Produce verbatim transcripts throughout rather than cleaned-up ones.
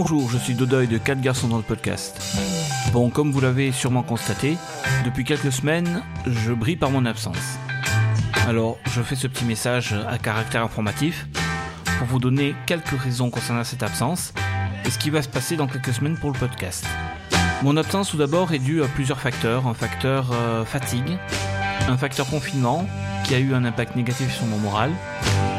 Bonjour, je suis Dodoï de quatre garçons dans le podcast. Bon, comme vous l'avez sûrement constaté, depuis quelques semaines, je brille par mon absence. Alors, je fais ce petit message à caractère informatif pour vous donner quelques raisons concernant cette absence et ce qui va se passer dans quelques semaines pour le podcast. Mon absence, tout d'abord, est due à plusieurs facteurs. Un facteur euh, fatigue, un facteur confinement qui a eu un impact négatif sur mon moral,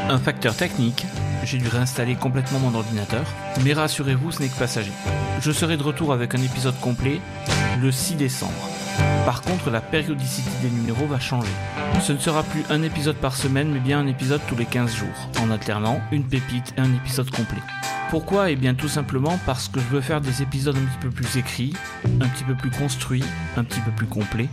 un facteur technique. J'ai dû réinstaller complètement mon ordinateur, mais rassurez-vous, ce n'est que passager. Je serai de retour avec un épisode complet le six décembre. Par contre, la périodicité des numéros va changer. Ce ne sera plus un épisode par semaine, mais bien un épisode tous les quinze jours, en alternant une pépite et un épisode complet. Pourquoi ? Eh bien tout simplement parce que je veux faire des épisodes un petit peu plus écrits, un petit peu plus construits, un petit peu plus complets.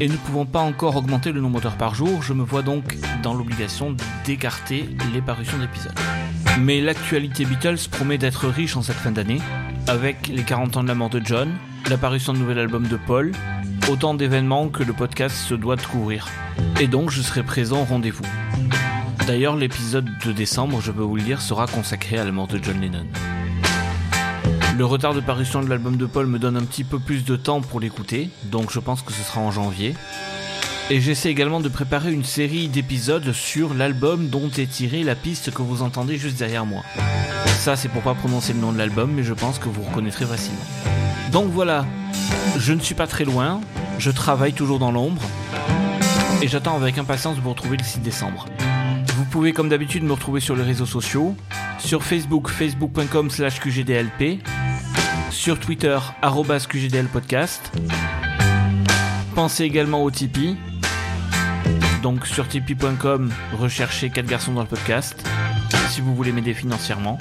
Et ne pouvant pas encore augmenter le nombre d'heures par jour, je me vois donc dans l'obligation d'écarter les parutions d'épisodes. Mais l'actualité Beatles promet d'être riche en cette fin d'année, avec les quarante ans de la mort de John, l'apparition de nouvel album de Paul, autant d'événements que le podcast se doit de couvrir. Et donc je serai présent au rendez-vous. D'ailleurs, l'épisode de décembre, je peux vous le dire, sera consacré à la mort de John Lennon. Le retard de parution de l'album de Paul me donne un petit peu plus de temps pour l'écouter, donc je pense que ce sera en janvier. Et j'essaie également de préparer une série d'épisodes sur l'album dont est tirée la piste que vous entendez juste derrière moi. Ça, c'est pour pas prononcer le nom de l'album, mais je pense que vous reconnaîtrez facilement. Donc voilà, je ne suis pas très loin, je travaille toujours dans l'ombre, et j'attends avec impatience de vous retrouver le six décembre. Vous pouvez comme d'habitude me retrouver sur les réseaux sociaux, sur Facebook, facebook point com slash Q G D L P, sur Twitter, arobase Q G D L podcast. Pensez également au Tipeee, donc sur tipeee point com, recherchez quatre garçons dans le podcast, si vous voulez m'aider financièrement.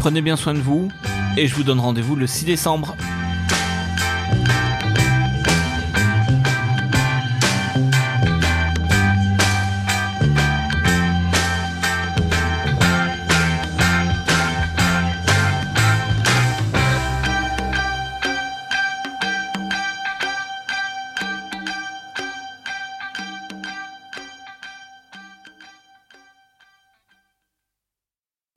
Prenez bien soin de vous, et je vous donne rendez-vous le six décembre.